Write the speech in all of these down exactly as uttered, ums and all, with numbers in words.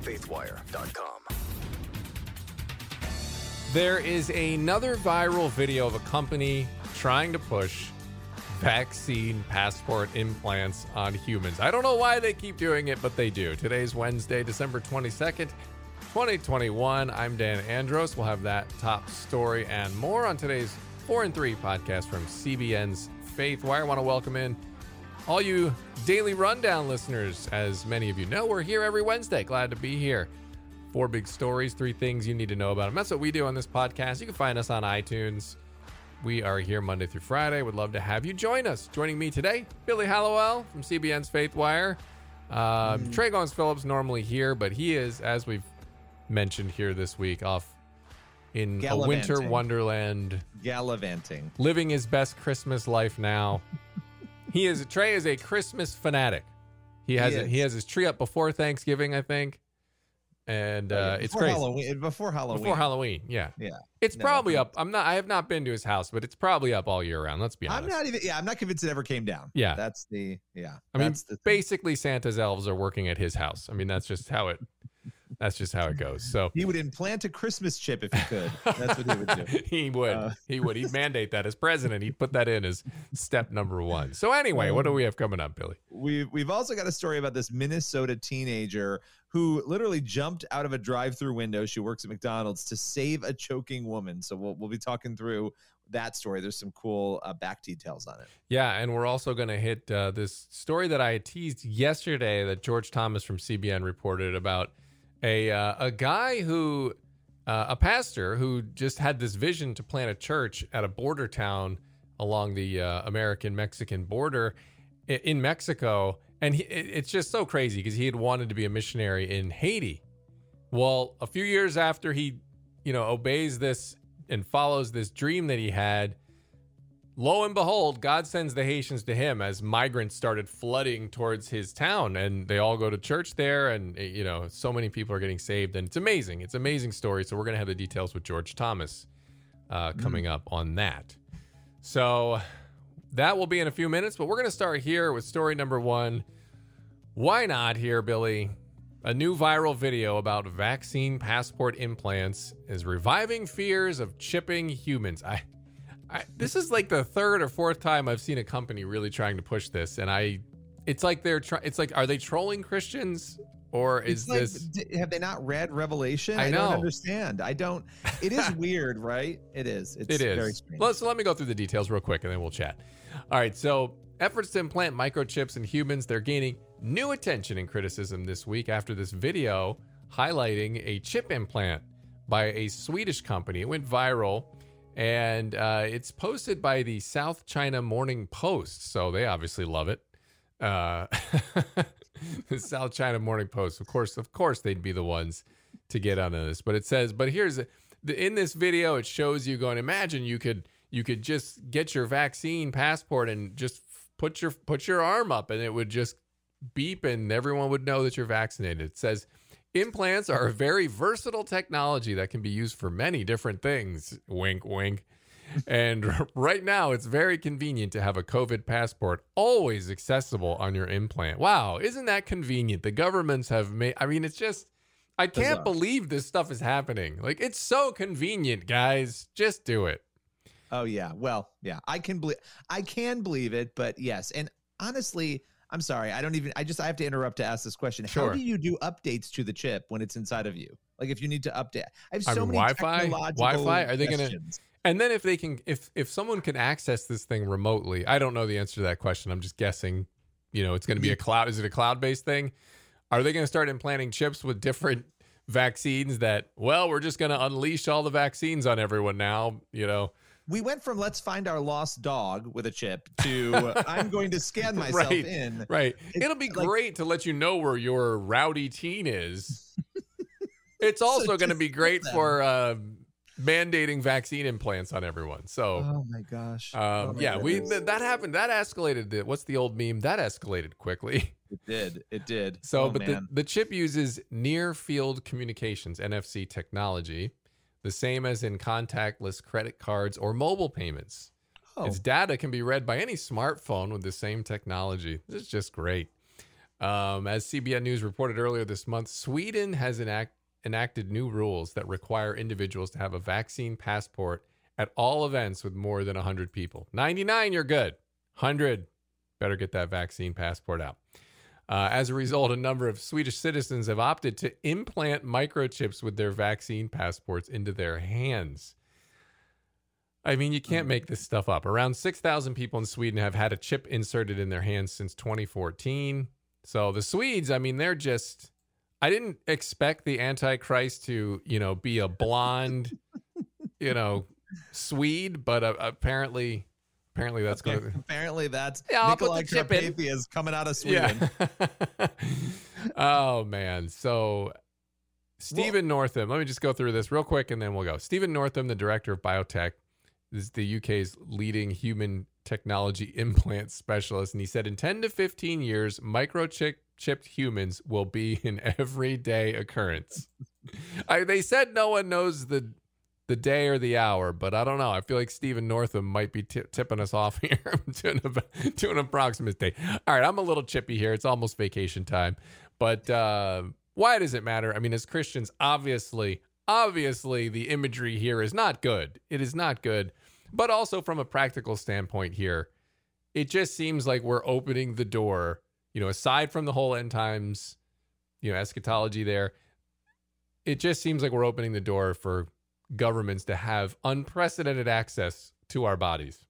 faithwire dot com. There is another viral video of a company trying to push vaccine passport implants on humans. I don't know why they keep doing it, but they do. Today's Wednesday, December twenty-second, twenty twenty-one. I'm Dan Andros. We'll have that top story and more on today's four and three Podcast from C B N's Faithwire. I want to welcome in all you Daily Rundown listeners. As many of you know, we're here every Wednesday. Glad to be here. Four big stories, three things you need to know about them. That's what we do on this podcast. You can find us on iTunes. We are here Monday through Friday. Would love to have you join us. Joining me today, Billy Hallowell from C B N's Faithwire. Uh, mm. Tré Goins-Phillips normally here, but he is, as we've mentioned here this week, off in a winter wonderland. Gallivanting. Living his best Christmas life now. He is, Tré is a Christmas fanatic. He has he, a, he has his tree up before Thanksgiving, I think. And uh, it's crazy. Halloween, before Halloween. Before Halloween, yeah. Yeah. It's no, probably up. I'm not I have not been to his house, but it's probably up all year round. Let's be honest. I'm not even yeah, I'm not convinced it ever came down. Yeah. That's the yeah. I mean, the basically Santa's elves are working at his house. I mean, that's just how it that's just how it goes. So he would implant a Christmas chip if he could. That's what he would do. he would. Uh, he would. He'd mandate that as president. He'd put that in as step number one. So anyway, what do we have coming up, Billy? We we've also got a story about this Minnesota teenager who literally jumped out of a drive-through window. She works at McDonald's to save a choking woman. So we'll we'll be talking through that story. There's some cool uh, back details on it. Yeah, and we're also going to hit uh, this story that I teased yesterday that George Thomas from C B N reported about a uh, a guy who, uh, a pastor who just had this vision to plant a church at a border town along the uh, American-Mexican border in Mexico. And he, it's just so crazy because he had wanted to be a missionary in Haiti. Well, a few years after he, you know, obeys this and follows this dream that he had, lo and behold, God sends the Haitians to him as migrants started flooding towards his town, and they all go to church there, and, you know, so many people are getting saved, and it's amazing. It's an amazing story, so we're going to have the details with George Thomas uh, coming mm. up on that. So that will be in a few minutes, but we're going to start here with story number one. Why not here, Billy? A new viral video about vaccine passport implants is reviving fears of chipping humans. I, I this is like the third or fourth time I've seen a company really trying to push this, and I, it's like they're trying. It's like, are they trolling Christians? Or is like, this? Have they not read Revelation? I, I don't understand. I don't. It is weird, right? It is. It's it is. Very strange. Well, so let me go through the details real quick, and then we'll chat. All right. So efforts to implant microchips in humans—they're gaining new attention and criticism this week after this video highlighting a chip implant by a Swedish company. It went viral, and uh, it's posted by the South China Morning Post. So they obviously love it. Uh, the South China Morning Post, of course, of course, they'd be the ones to get on this. But it says, but here's a, the, in this video, it shows you going. Imagine you could you could just get your vaccine passport and just put your put your arm up, and it would just beep, and everyone would know that you're vaccinated. It says implants are a very versatile technology that can be used for many different things. Wink, wink. And right now, it's very convenient to have a COVID passport always accessible on your implant. Wow, isn't that convenient? The governments have made, I mean, it's just, I can't believe this stuff is happening. Like, it's so convenient, guys. Just do it. Oh, yeah. Well, yeah, I can believe, I can believe it, but yes. And honestly, I'm sorry. I don't even, I just, I have to interrupt to ask this question. Sure. How do you do updates to the chip when it's inside of you? Like, if you need to update, I have so I mean, many Wi-Fi, technological Wi-Fi, are they going to? And then if they can, if if someone can access this thing remotely, I don't know the answer to that question. I'm just guessing, you know, it's going to be a cloud. Is it a cloud-based thing? Are they going to start implanting chips with different vaccines that, well, we're just going to unleash all the vaccines on everyone now, you know? We went from let's find our lost dog with a chip to I'm going to scan myself right, in. Right. It's It'll be like, great to let you know where your rowdy teen is. It's also so going to be great for uh, mandating vaccine implants on everyone. So, oh my gosh, um, oh my yeah, goodness. we th- that happened. That escalated. The, what's the old meme? That escalated quickly. It did. It did. So, oh, but the, the chip uses near-field communications (N F C) technology, the same as in contactless credit cards or mobile payments. Oh. Its data can be read by any smartphone with the same technology. This is just great. Um, as C B N News reported earlier this month, Sweden has enact, enacted new rules that require individuals to have a vaccine passport at all events with more than one hundred people. ninety-nine, you're good. one hundred, better get that vaccine passport out. Uh, as a result, a number of Swedish citizens have opted to implant microchips with their vaccine passports into their hands. I mean, you can't make this stuff up. Around six thousand people in Sweden have had a chip inserted in their hands since twenty fourteen. So the Swedes, I mean, they're just... I didn't expect the Antichrist to, you know, be a blonde, you know, Swede, but uh, apparently... Apparently that's okay. going to... Apparently that's yeah, Nikolai Carpathia's coming out of Sweden. Yeah. Oh, man. So Stephen well, Northam, let me just go through this real quick and then we'll go. Stephen Northam, the director of biotech, is the U K's leading human technology implant specialist. And he said in ten to fifteen years, microchip-chipped humans will be an everyday occurrence. I, they said no one knows the... the day or the hour, but I don't know. I feel like Stephen Northam might be t- tipping us off here to, an, to an approximate date. All right, I'm a little chippy here. It's almost vacation time, but uh, why does it matter? I mean, as Christians, obviously, obviously the imagery here is not good. It is not good, but also from a practical standpoint here, it just seems like we're opening the door, you know, aside from the whole end times, you know, eschatology there. It just seems like we're opening the door for governments to have unprecedented access to our bodies.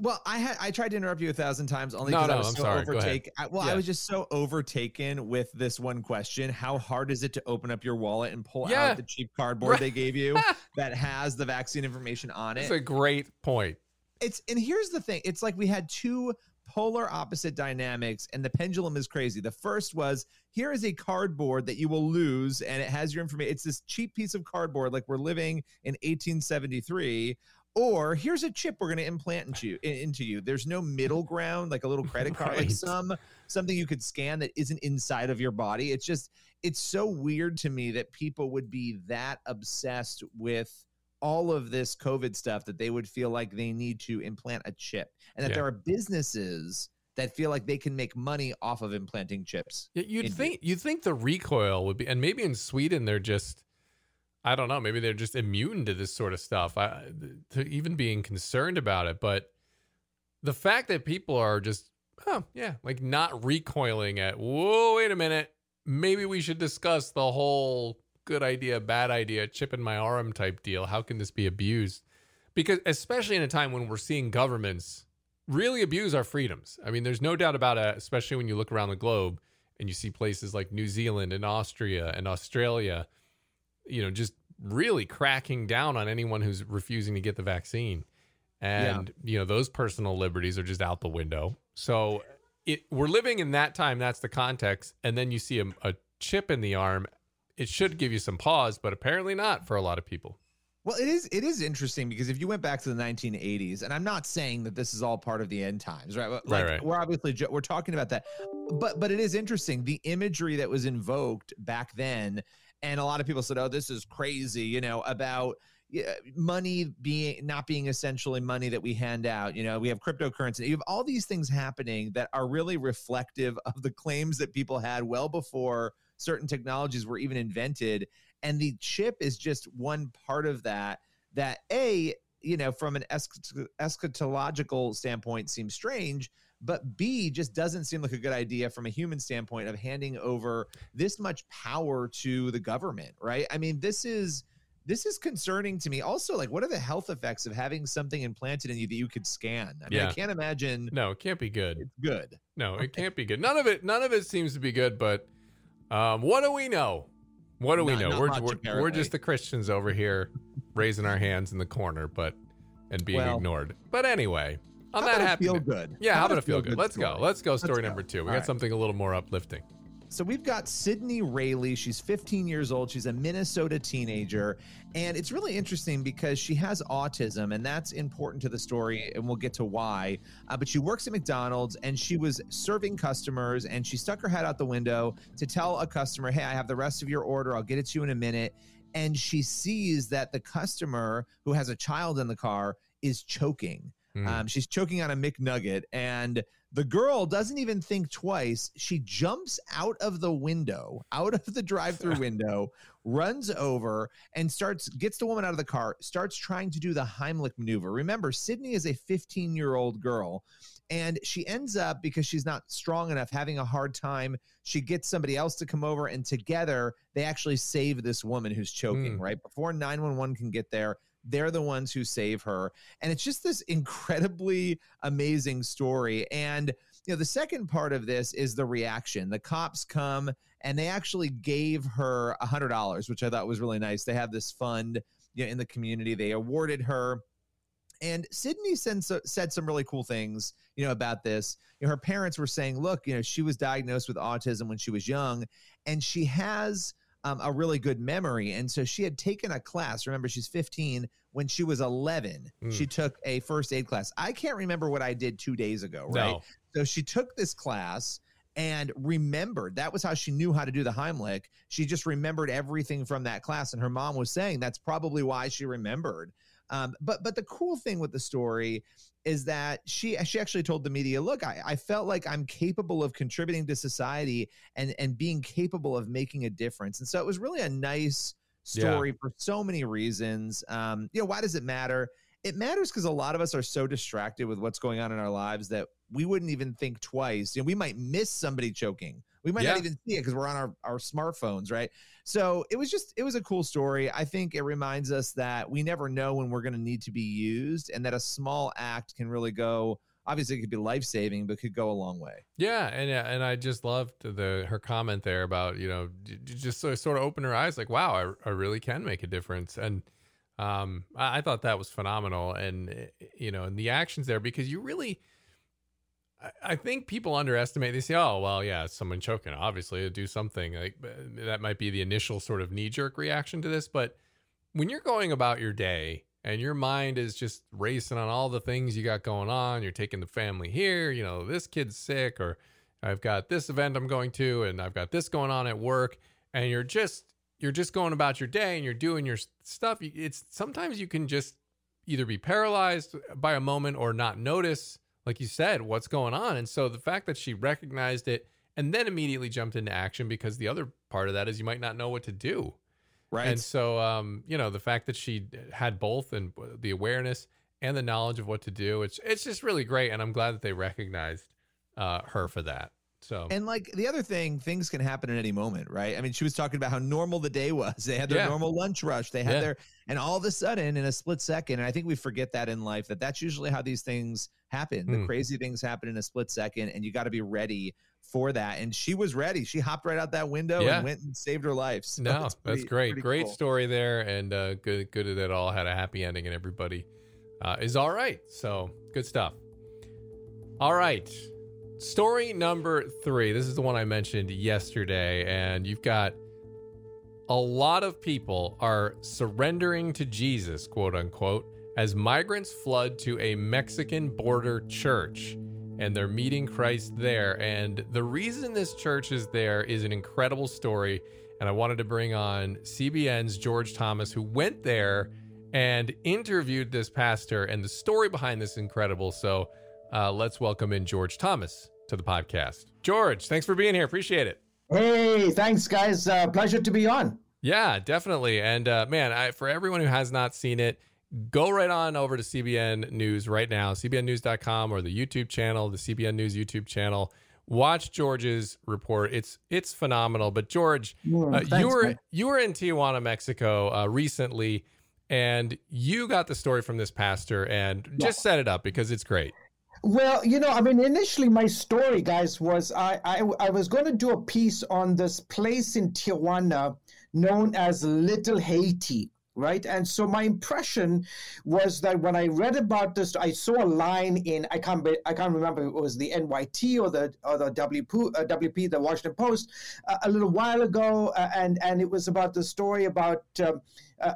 Well, I had I tried to interrupt you a thousand times only because no, no, I was I'm so sorry. overtaken. I, well, yeah. I was just so overtaken with this one question. How hard is it to open up your wallet and pull yeah. out the cheap cardboard right. they gave you that has the vaccine information on it? That's a great point. It's and here's the thing. It's like we had two polar opposite dynamics, and the pendulum is crazy. The first was, here is a cardboard that you will lose, and it has your information. It's this cheap piece of cardboard, like we're living in eighteen seventy-three, or here's a chip we're going to implant into you, into you. There's no middle ground, like a little credit card, right. like some something you could scan that isn't inside of your body. It's just, it's so weird to me that people would be that obsessed with all of this COVID stuff that they would feel like they need to implant a chip, and that yeah. there are businesses that feel like they can make money off of implanting chips. You'd think, you'd think the recoil would be, and maybe in Sweden, they're just, I don't know, maybe they're just immune to this sort of stuff, I, to even being concerned about it. But the fact that people are just, oh yeah, like not recoiling at, whoa, wait a minute, maybe we should discuss the whole good idea, bad idea, chip in my arm type deal. How can this be abused? Because especially in a time when we're seeing governments really abuse our freedoms. I mean, there's no doubt about it, especially when you look around the globe and you see places like New Zealand and Austria and Australia, you know, just really cracking down on anyone who's refusing to get the vaccine. And, yeah. you know, those personal liberties are just out the window. So it, we're living in that time. That's the context. And then you see a, a chip in the arm. It should give you some pause, but apparently not for a lot of people. Well, it is it is interesting because if you went back to the nineteen eighties, and I'm not saying that this is all part of the end times, right? Like, right, right. We're obviously we're talking about that, but but it is interesting the imagery that was invoked back then, and a lot of people said, "Oh, this is crazy," you know, about money being not being essentially money that we hand out. You know, we have cryptocurrency. You have all these things happening that are really reflective of the claims that people had well before certain technologies were even invented, and the chip is just one part of that, that A, you know, from an eschatological standpoint seems strange, but B, just doesn't seem like a good idea from a human standpoint of handing over this much power to the government, right? I mean, this is this is concerning to me. Also, like, what are the health effects of having something implanted in you that you could scan? I mean, yeah. I can't imagine. No, it can't be good. It's good. No, it can't be good. None of it, none of it seems to be good, but Um, what do we know? What do we not, know? Not we're, much, we're, we're just the Christians over here raising our hands in the corner, but and being well, ignored. But anyway, I'm not happy. Feel good. Yeah, how about it feel good? Let's story. go. Let's go. Story Let's go. number two. We All got right. something a little more uplifting. So we've got Sydney Raley. She's fifteen years old. She's a Minnesota teenager. And it's really interesting because she has autism, and that's important to the story, and we'll get to why. Uh, but she works at McDonald's, and she was serving customers, and she stuck her head out the window to tell a customer, hey, I have the rest of your order. I'll get it to you in a minute. And she sees that the customer who has a child in the car is choking. Mm. Um, she's choking on a McNugget, and The girl doesn't even think twice. She jumps out of the window, out of the drive-through window, runs over and starts, gets the woman out of the car, starts trying to do the Heimlich maneuver. Remember, Sydney is a fifteen-year-old girl, and she ends up, because she's not strong enough, having a hard time. She gets somebody else to come over, and together they actually save this woman who's choking, mm. right? Before nine one one can get there, they're the ones who save her. And it's just this incredibly amazing story. And, you know, the second part of this is the reaction. The cops come and they actually gave her one hundred dollars, which I thought was really nice. They have this fund, you know, in the community. They awarded her. And Sydney said some really cool things, you know, about this. You know, her parents were saying, look, you know, she was diagnosed with autism when she was young, and she has Um, a really good memory. And so she had taken a class. Remember, she's fifteen. When she was eleven, mm. she took a first aid class. I can't remember what I did two days ago, right? No. So she took this class and remembered. That was how she knew how to do the Heimlich. She just remembered everything from that class. And her mom was saying that's probably why she remembered. Um, but but the cool thing with the story is that she she actually told the media, look, I, I felt like I'm capable of contributing to society and, and being capable of making a difference. And so it was really a nice story yeah. for so many reasons. Um, you know, why does it matter? It matters because a lot of us are so distracted with what's going on in our lives that we wouldn't even think twice. You know, we might miss somebody choking. We might yeah. not even see it because we're on our, our smartphones, right? So it was just, it was a cool story. I think it reminds us that we never know when we're going to need to be used, and that a small act can really go, obviously it could be life-saving, but could go a long way. Yeah, and and I just loved the her comment there about, you know, just sort of open her eyes like, wow, I, I really can make a difference. And um, I, I thought that was phenomenal. And, you know, and the actions there, because you really... I think people underestimate. They say, oh, well, yeah, someone choking, obviously, do something. Like that might be the initial sort of knee-jerk reaction to this. But when you're going about your day and your mind is just racing on all the things you got going on, you're taking the family here, you know, this kid's sick, or I've got this event I'm going to, and I've got this going on at work, and you're just, you're just going about your day and you're doing your stuff. It's sometimes you can just either be paralyzed by a moment or not notice, like you said, what's going on. And so the fact that she recognized it and then immediately jumped into action, because the other part of that is you might not know what to do. Right. And so, um, you know, the fact that she had both, and the awareness and the knowledge of what to do, it's, it's just really great. And I'm glad that they recognized uh, her for that. So, and like the other thing, things can happen at any moment, right? I mean, she was talking about how normal the day was. They had their yeah. normal lunch rush. They had yeah. their, and all of a sudden in a split second, and I think we forget that in life, that that's usually how these things happen. The mm. crazy things happen in a split second, and you got to be ready for that. And she was ready. She hopped right out that window yeah. and went and saved her life. So no, that's, pretty, that's great. Great cool. story there. And uh, good, good that it all had a happy ending and everybody uh, is all right. So good stuff. All right. Story number three. This is the one I mentioned yesterday, and you've got a lot of people are surrendering to Jesus, quote unquote, as migrants flood to a Mexican border church, and they're meeting Christ there. And the reason this church is there is an incredible story, and I wanted to bring on C B N's George Thomas, who went there and interviewed this pastor, and the story behind this is incredible. So Uh, let's welcome in George Thomas to the podcast. George, thanks for being here. Appreciate it. Hey, thanks, guys. Uh, pleasure to be on. Yeah, definitely. And uh, man, I, for everyone who has not seen it, go right on over to C B N News right now, c b n news dot com, or the YouTube channel, the C B N News YouTube channel. Watch George's report. It's it's phenomenal. But George, mm, uh, thanks, you were man. you were in Tijuana, Mexico uh, recently, and you got the story from this pastor. And yeah. just set it up, because it's great. Well, you know, I mean, initially my story, guys, was I, I I was going to do a piece on this place in Tijuana known as Little Haiti, right? And so my impression was that when I read about this, I saw a line in, I can't I can't remember if it was the N Y T or the or the W P, uh, W P, the Washington Post, uh, a little while ago, uh, and and it was about the story about um,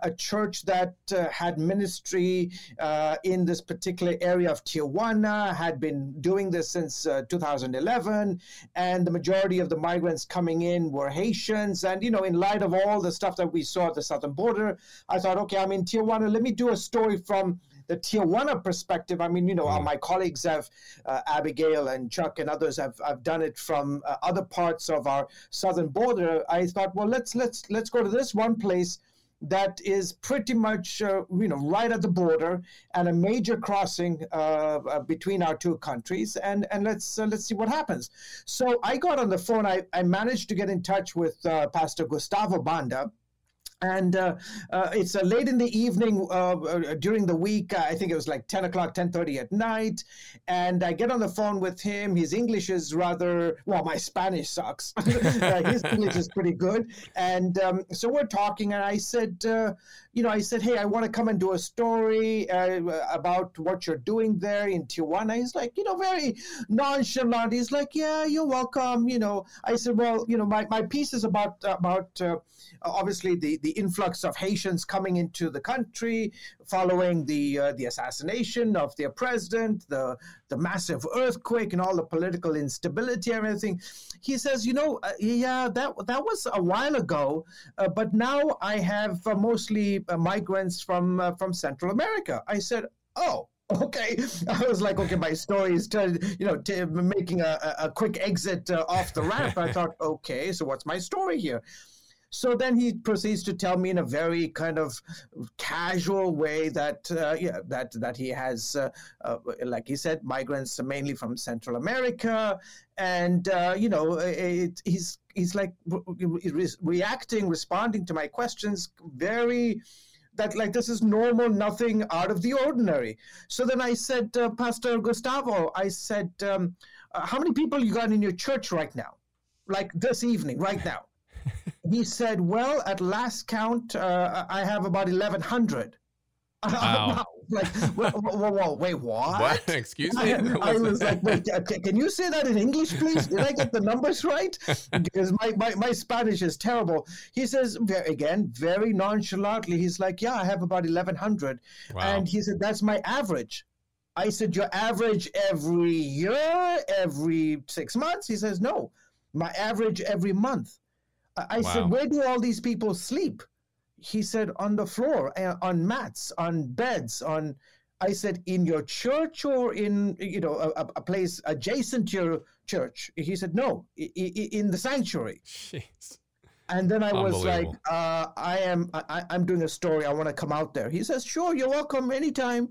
a church that uh, had ministry uh, in this particular area of Tijuana, had been doing this since uh, two thousand eleven, and the majority of the migrants coming in were Haitians. And, you know, in light of all the stuff that we saw at the southern border, I thought, okay, I'm in Tijuana, let me do a story from the Tijuana perspective, I mean, you know, mm. my colleagues have, uh, Abigail and Chuck and others have, have done it from uh, other parts of our southern border. I thought, well, let's let's let's go to this one place that is pretty much, uh, you know, right at the border and a major crossing uh, uh, between our two countries, and and let's uh, let's see what happens. So I got on the phone. I, I managed to get in touch with uh, Pastor Gustavo Banda. And uh, uh, it's uh, late in the evening, uh, uh, during the week, I think it was like ten o'clock, ten thirty at night. And I get on the phone with him. His English is rather, well, my Spanish sucks. uh, his English is pretty good. And um, so we're talking, and I said, uh, you know, I said, hey, I want to come and do a story uh, about what you're doing there in Tijuana. He's like, you know, very nonchalant. He's like, yeah, you're welcome. You know, I said, well, you know, my, my piece is about, about uh, obviously the, the influx of Haitians coming into the country following the uh, the assassination of their president, the the massive earthquake, and all the political instability and everything. He says, you know, uh, yeah, that that was a while ago, uh, but now I have uh, mostly uh, migrants from uh, from Central America. I said, oh. Okay, I was like, okay, my story is, t- you know, t- making a, a quick exit uh, off the ramp. I thought, okay, so what's my story here? So then he proceeds to tell me in a very kind of casual way that uh, yeah, that that he has, uh, uh, like he said, migrants mainly from Central America, and uh, you know, it, he's he's like re- reacting, responding to my questions very. That like this is normal, nothing out of the ordinary. So then I said, uh, Pastor Gustavo, I said, um, uh, how many people you got in your church right now, like this evening, right now? He said, well, at last count, uh, I have about eleven hundred. Wow. Like, whoa, whoa, whoa, wait, what? What? Excuse me? I, I was like, wait, can you say that in English, please? Did I get the numbers right? Because my, my, my Spanish is terrible. He says, again, very nonchalantly, he's like, yeah, I have about eleven hundred. Wow. And he said, that's my average. I said, your average every year, every six months? He says, no, my average every month. I wow. said, where do all these people sleep? He said, on the floor, on mats, on beds, on, I said, in your church or in, you know, a, a place adjacent to your church? He said, no, in the sanctuary. Jeez. And then I was like, uh, I am, I, I'm doing a story. I want to come out there. He says, sure, you're welcome anytime.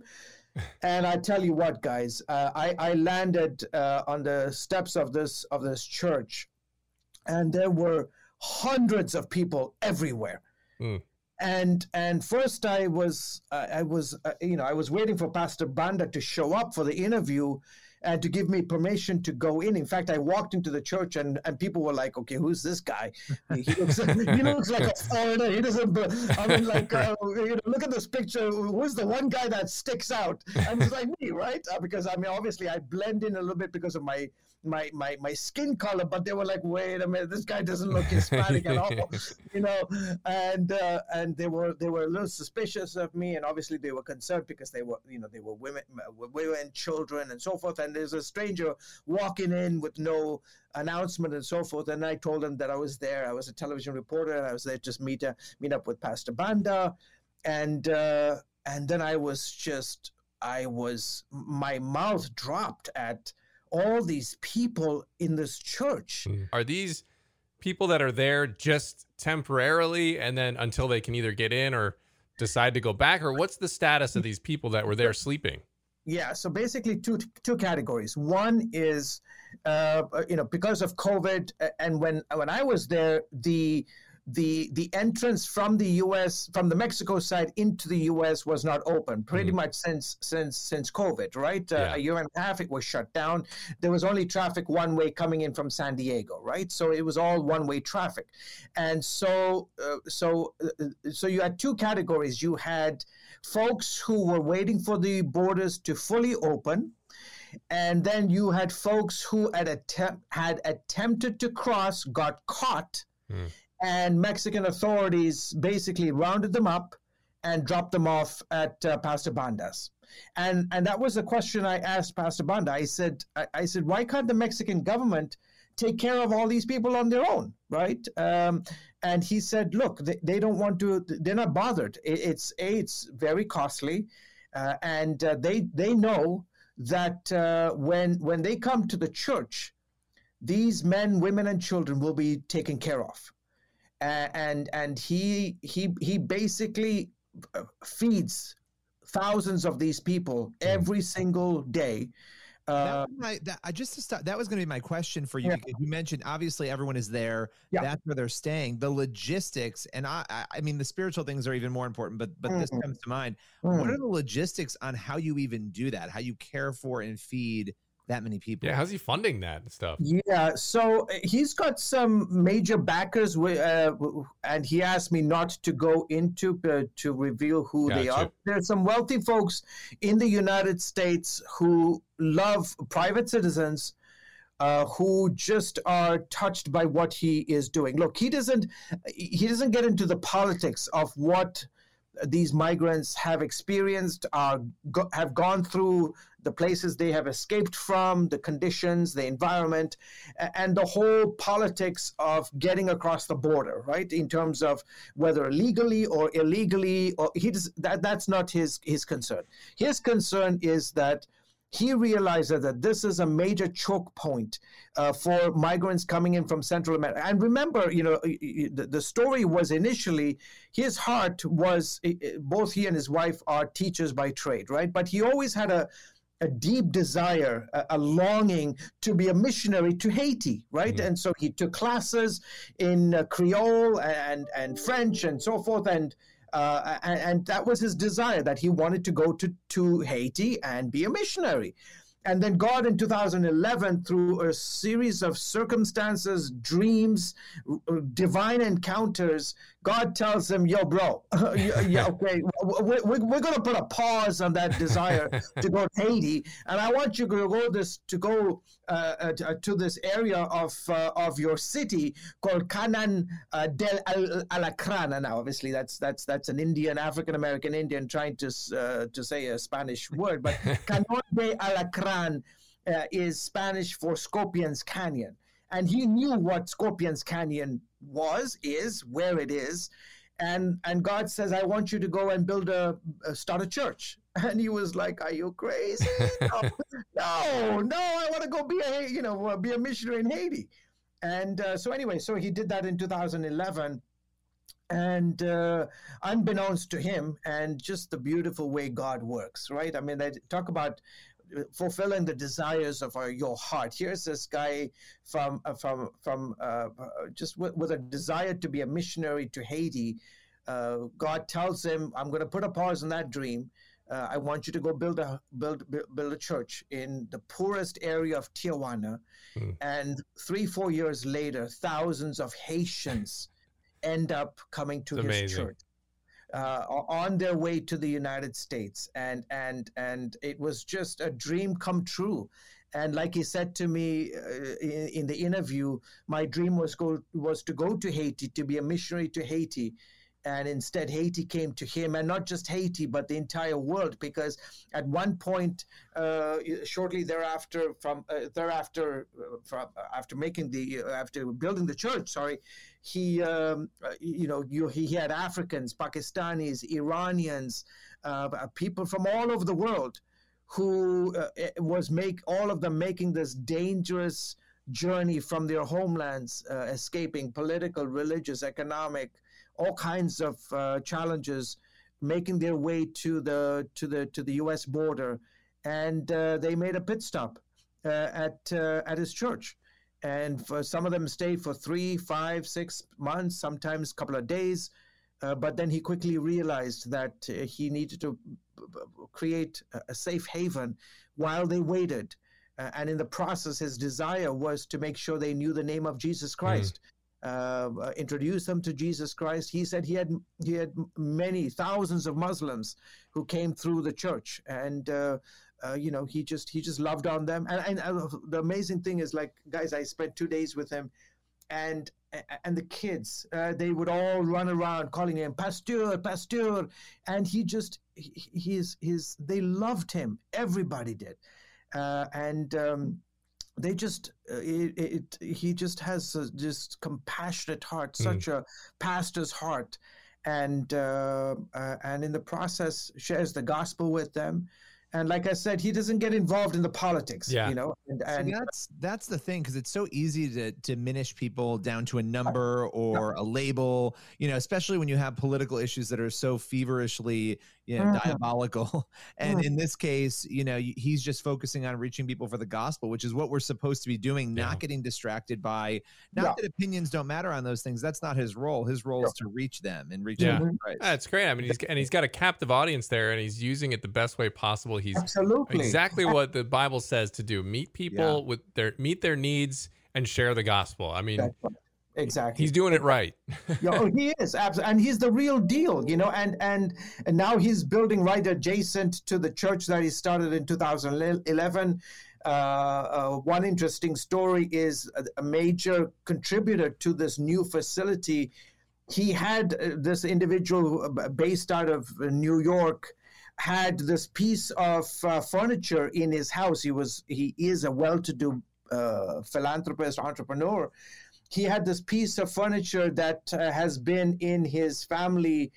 And I tell you what, guys, uh, I, I landed uh, on the steps of this, of this church, and there were hundreds of people everywhere. Mm. And and first I was uh, I was uh, you know I was waiting for Pastor Banda to show up for the interview and to give me permission to go in. In fact, I walked into the church and, and people were like, okay, who's this guy? He looks, he looks like a foreigner. He doesn't, I mean, like, uh, you know, look at this picture. Who's the one guy that sticks out? And it's like me, right? Uh, because, I mean, obviously I blend in a little bit because of my, my, my, my skin color, but they were like, wait a minute, this guy doesn't look Hispanic at all, you know? And, uh, and they were, they were a little suspicious of me. And obviously they were concerned because they were, you know, they were women, women, children and so forth. And there's a stranger walking in with no announcement and so forth. And I told him that I was there. I was a television reporter, and I was there just meet uh, meet up with Pastor Banda, and uh, and then I was just I was my mouth dropped at all these people in this church. Are these people that are there just temporarily, and then until they can either get in or decide to go back, or what's the status of these people that were there sleeping? Yeah, so basically two two categories. One is, uh, you know, because of COVID, and when when I was there, the the the entrance from the U S from the Mexico side into the U S was not open pretty mm. much since since since COVID, right? Uh, yeah. A year and a half, it was shut down. There was only traffic one way coming in from San Diego, right? So it was all one way traffic, and so uh, so uh, so you had two categories. You had folks who were waiting for the borders to fully open. And then you had folks who had, attempt, had attempted to cross, got caught, mm. and Mexican authorities basically rounded them up and dropped them off at uh, Pastor Banda's. And and that was the question I asked Pastor Banda. I said, I, I said, why can't the Mexican government take care of all these people on their own, right? Um, and he said, look, they, they don't want to, they're not bothered. It, it's, A, it's very costly. Uh, and uh, they they know that uh, when when they come to the church, these men, women, and children will be taken care of. Uh, and and he he he basically feeds thousands of these people every single day. Uh, that my, that, I just to stop, that was going to be my question for you. Yeah. Because you mentioned obviously everyone is there. Yeah. That's where they're staying. The logistics, and I, I, I mean the spiritual things are even more important. But but mm. this comes to mind. Mm. What are the logistics on how you even do that? How you care for and feed that many people? Yeah, how's he funding that stuff? Yeah, so he's got some major backers, uh, and he asked me not to go into uh, to reveal who gotcha. They are. There's some wealthy folks in the United States who love private citizens uh, who just are touched by what he is doing. Look, he doesn't he doesn't get into the politics of what these migrants have experienced, are go, have gone through, the places they have escaped from, the conditions, the environment, and the whole politics of getting across the border, right? In terms of whether legally or illegally, or he does, that that's not his his concern. His concern is that he realizes that this is a major choke point uh, for migrants coming in from Central America. And remember, you know, the, the story was initially his heart was, both he and his wife are teachers by trade, right? But he always had a, a deep desire, a, a longing to be a missionary to Haiti, right? Mm-hmm. And so he took classes in uh, Creole and, and French and so forth, and Uh, and, and that was his desire, that he wanted to go to, to Haiti and be a missionary. And then God in two thousand eleven, through a series of circumstances, dreams, r- divine encounters, God tells him, yo, bro, yeah, okay, we're, we're going to put a pause on that desire to go to Haiti. And I want you to go this to go uh, to, uh, to this area of uh, of your city called Canan uh, de Alacran. Now, obviously, that's that's that's an Indian, African-American Indian trying to uh, to say a Spanish word. But Canan de Alacran Uh, is Spanish for Scorpion's Canyon. And he knew what Scorpion's Canyon was, is, where it is. And and God says, I want you to go and build a, uh, start a church. And he was like, are you crazy? No, no, no, I want to go be a, you know, be a missionary in Haiti. And uh, so anyway, so he did that in two thousand eleven. And uh, unbeknownst to him, and just the beautiful way God works, right? I mean, I talk about fulfilling the desires of our, your heart. Here's this guy from uh, from from uh, just w- with a desire to be a missionary to Haiti. Uh, God tells him, "I'm going to put a pause on that dream. Uh, I want you to go build a build build a church in the poorest area of Tijuana." Mm. And three four years later, thousands of Haitians end up coming to it's his amazing. Church. Uh, on their way to the United States, and and and it was just a dream come true. And like he said to me uh, in, in the interview, my dream was go was to go to Haiti, to be a missionary to Haiti, and instead Haiti came to him, and not just Haiti, but the entire world. Because at one point, uh, shortly thereafter, from uh, thereafter, uh, from after making the uh, after building the church, sorry. He, um, you know, you, he had Africans, Pakistanis, Iranians, uh, people from all over the world, who uh, was make all of them making this dangerous journey from their homelands, uh, escaping political, religious, economic, all kinds of uh, challenges, making their way to the to the to the U S border, and uh, they made a pit stop uh, at uh, at his church. And for some of them stayed for three, five, six months, sometimes a couple of days. Uh, but then he quickly realized that uh, he needed to b- b- create a safe haven while they waited. Uh, and in the process, his desire was to make sure they knew the name of Jesus Christ, mm. uh, introduce them to Jesus Christ. He said he had he had many thousands of Muslims who came through the church, and uh, Uh, you know, he just he just loved on them, and, and uh, the amazing thing is, like, guys, I spent two days with him, and and the kids, uh, they would all run around calling him Pasteur, Pasteur, and he just he, his his they loved him. Everybody did, uh, and um, they just uh, it, it he just has a, just compassionate heart, mm. such a pastor's heart. and uh, uh, and in the process shares the gospel with them. And like I said, he doesn't get involved in the politics, yeah. you know. And, and so that's that's the thing, because it's so easy to diminish people down to a number or a label, you know, especially when you have political issues that are so feverishly, you know, mm-hmm. diabolical. And mm-hmm. in this case, you know, he's just focusing on reaching people for the gospel, which is what we're supposed to be doing, yeah. not getting distracted by, not yeah. that opinions don't matter on those things. That's not his role. His role yeah. is to reach them and reach yeah. them. Right. That's great. I mean, he's, and he's got a captive audience there, and he's using it the best way possible. He's Absolutely. exactly what the Bible says to do. Meet people yeah. with their, meet their needs and share the gospel. I mean, exactly. exactly. He's doing it right. oh, he is. Absolutely. And he's the real deal, you know, and, and, and now he's building right adjacent to the church that he started in two thousand eleven. Uh, uh, one interesting story is a, a major contributor to this new facility. He had uh, this individual based out of New York, had this piece of uh, furniture in his house. He was, he is a well-to-do uh, philanthropist, entrepreneur. He had this piece of furniture that uh, has been in his family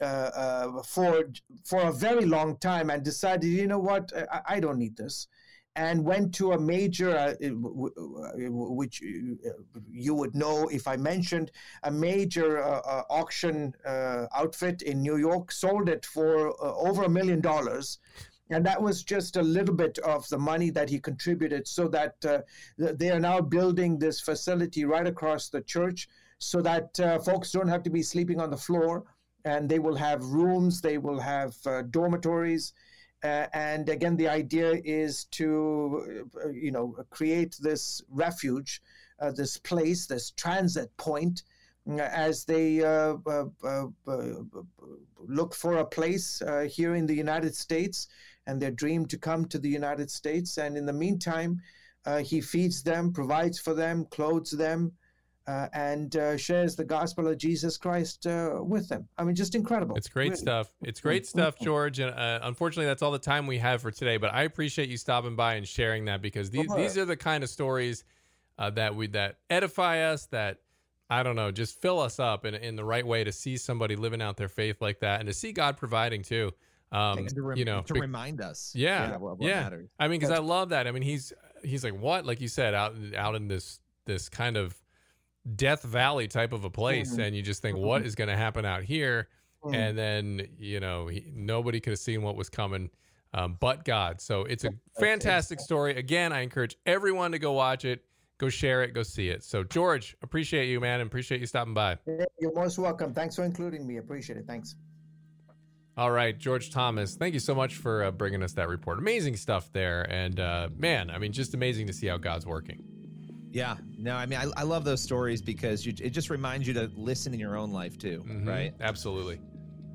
uh, uh, for for a very long time, and decided, you know what, I, I don't need this, and went to a major, uh, which you would know if I mentioned, a major uh, uh, auction uh, outfit in New York, sold it for uh, over a million dollars. And that was just a little bit of the money that he contributed, so that uh, they are now building this facility right across the church so that uh, folks don't have to be sleeping on the floor, and they will have rooms, they will have uh, dormitories. Uh, and again, the idea is to, uh, you know, create this refuge, uh, this place, this transit point, uh, as they uh, uh, uh, uh, look for a place uh, here in the United States, and their dream to come to the United States. And in the meantime, uh, he feeds them, provides for them, clothes them, uh, and uh, shares the gospel of Jesus Christ uh, with them. I mean, just incredible. It's great really. stuff. It's great stuff, George. And uh, unfortunately, that's all the time we have for today. But I appreciate you stopping by and sharing that, because these uh-huh. these are the kind of stories uh, that we that edify us, that, I don't know, just fill us up in, in the right way to see somebody living out their faith like that, and to see God providing too. Um, to rem- you know, to be- remind us. Yeah. Yeah. What, what yeah. matters. I mean, because I love that. I mean, he's he's like, what? Like you said, out out in this this kind of Death Valley type of a place, mm-hmm. and you just think, what is going to happen out here? Mm-hmm. And then, you know, he, nobody could have seen what was coming um, but God. So it's a fantastic story. Again, I encourage everyone to go watch it, go share it, go see it. So George, appreciate you, man, and appreciate you stopping by. You're most welcome. Thanks for including me. Appreciate it. Thanks. All right, George Thomas, thank you so much for uh, bringing us that report. Amazing stuff there. And uh, man, I mean, just amazing to see how God's working. Yeah, no, I mean, I, I love those stories, because you, it just reminds you to listen in your own life too, mm-hmm. right? Absolutely.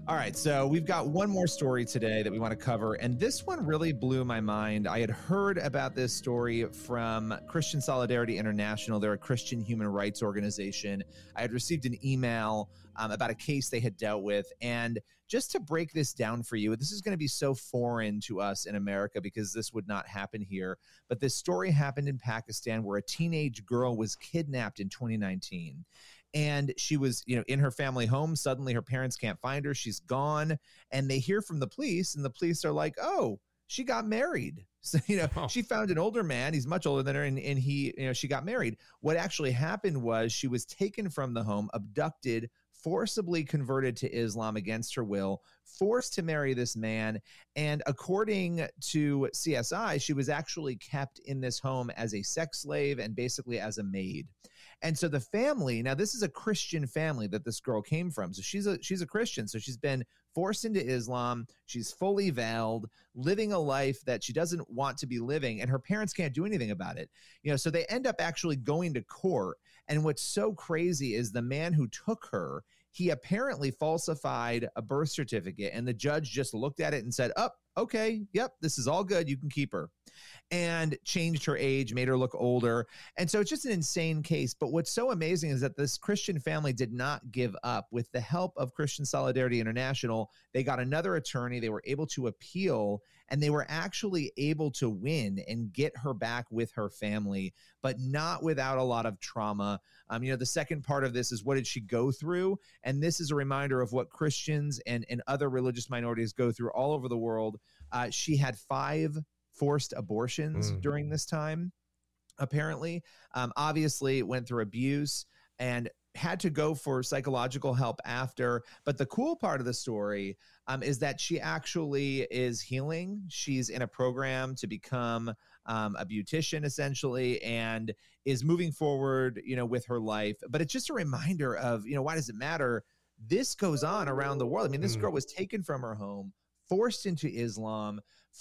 All right, so we've got one more story today that we want to cover, and this one really blew my mind. I had heard about this story from Christian Solidarity International. They're a Christian human rights organization. I had received an email um, about a case they had dealt with, and just to break this down for you, this is going to be so foreign to us in America because this would not happen here, but this story happened in Pakistan where a teenage girl was kidnapped in twenty nineteen. And she was, you know, in her family home. Suddenly her parents can't find her. She's gone. And they hear from the police, and the police are like, oh, she got married. So, you know, oh. she found an older man. He's much older than her. And, and he, you know, she got married. What actually happened was she was taken from the home, abducted, forcibly converted to Islam against her will, forced to marry this man. And according to C S I, she was actually kept in this home as a sex slave and basically as a maid. And so the family, now this is a Christian family that this girl came from. So she's a she's a Christian. So she's been forced into Islam. She's fully veiled, living a life that she doesn't want to be living, and her parents can't do anything about it. You know, so they end up actually going to court. And what's so crazy is the man who took her, he apparently falsified a birth certificate, and the judge just looked at it and said, "Oh, okay, yep, this is all good. You can keep her. And changed her age, made her look older. And so it's just an insane case. But what's so amazing is that this Christian family did not give up. With the help of Christian Solidarity International, they got another attorney. They were able to appeal, and they were actually able to win and get her back with her family, but not without a lot of trauma. Um, you know, the second part of this is, what did she go through? And this is a reminder of what Christians and, and other religious minorities go through all over the world. Uh, she had five forced abortions mm. during this time, apparently. Um, obviously went through abuse and had to go for psychological help after. But the cool part of the story um, is that she actually is healing. She's in a program to become um, a beautician, essentially, and is moving forward, you know, with her life. But it's just a reminder of, you know, why does it matter? This goes on around the world. I mean, this mm. girl was taken from her home, forced into Islam,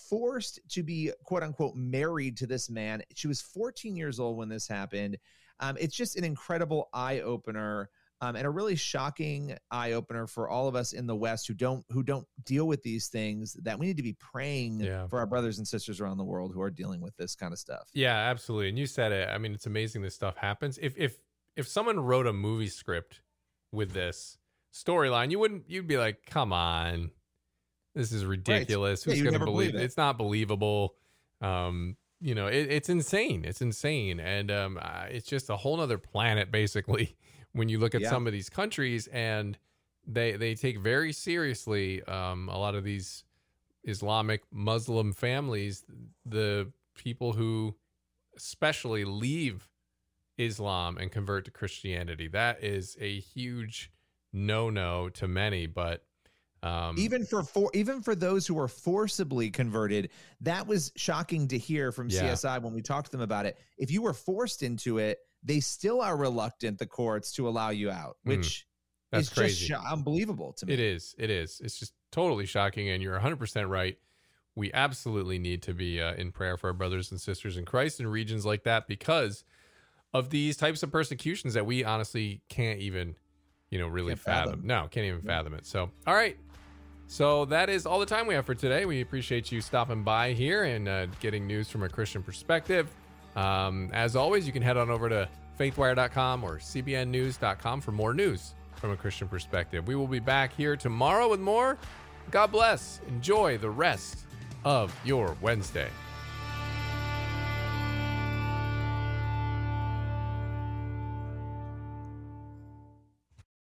forced to be, quote unquote, married to this man. She was fourteen years old when this happened. Um, it's just an incredible eye-opener, um, and a really shocking eye-opener for all of us in the West who don't who don't deal with these things, that we need to be praying yeah. for our brothers and sisters around the world who are dealing with this kind of stuff. Yeah, absolutely. And you said it. I mean, it's amazing this stuff happens. If if if someone wrote a movie script with this storyline, you wouldn't you'd be like, come on. This is ridiculous. Right. Who's yeah, going to believe it? It's not believable. Um, you know, it, it's insane. It's insane. And um, uh, it's just a whole nother planet, basically, when you look at yeah. some of these countries, and they they take very seriously um, a lot of these Islamic Muslim families, the people who especially leave Islam and convert to Christianity. That is a huge no-no to many, but Um, even for, for even for those who were forcibly converted, that was shocking to hear from yeah. C S I when we talked to them about it. If you were forced into it, they still are reluctant, the courts, to allow you out, which mm, that's is crazy. Just sh- unbelievable to me. It is. It is. It's just totally shocking, and you're one hundred percent right. We absolutely need to be uh, in prayer for our brothers and sisters in Christ in regions like that because of these types of persecutions that we honestly can't even, you know, really fathom. fathom. No, can't even yeah. fathom it. So, all right. So that is all the time we have for today. We appreciate you stopping by here and uh, getting news from a Christian perspective. Um, as always, you can head on over to faithwire dot com or c b n news dot com for more news from a Christian perspective. We will be back here tomorrow with more. God bless. Enjoy the rest of your Wednesday.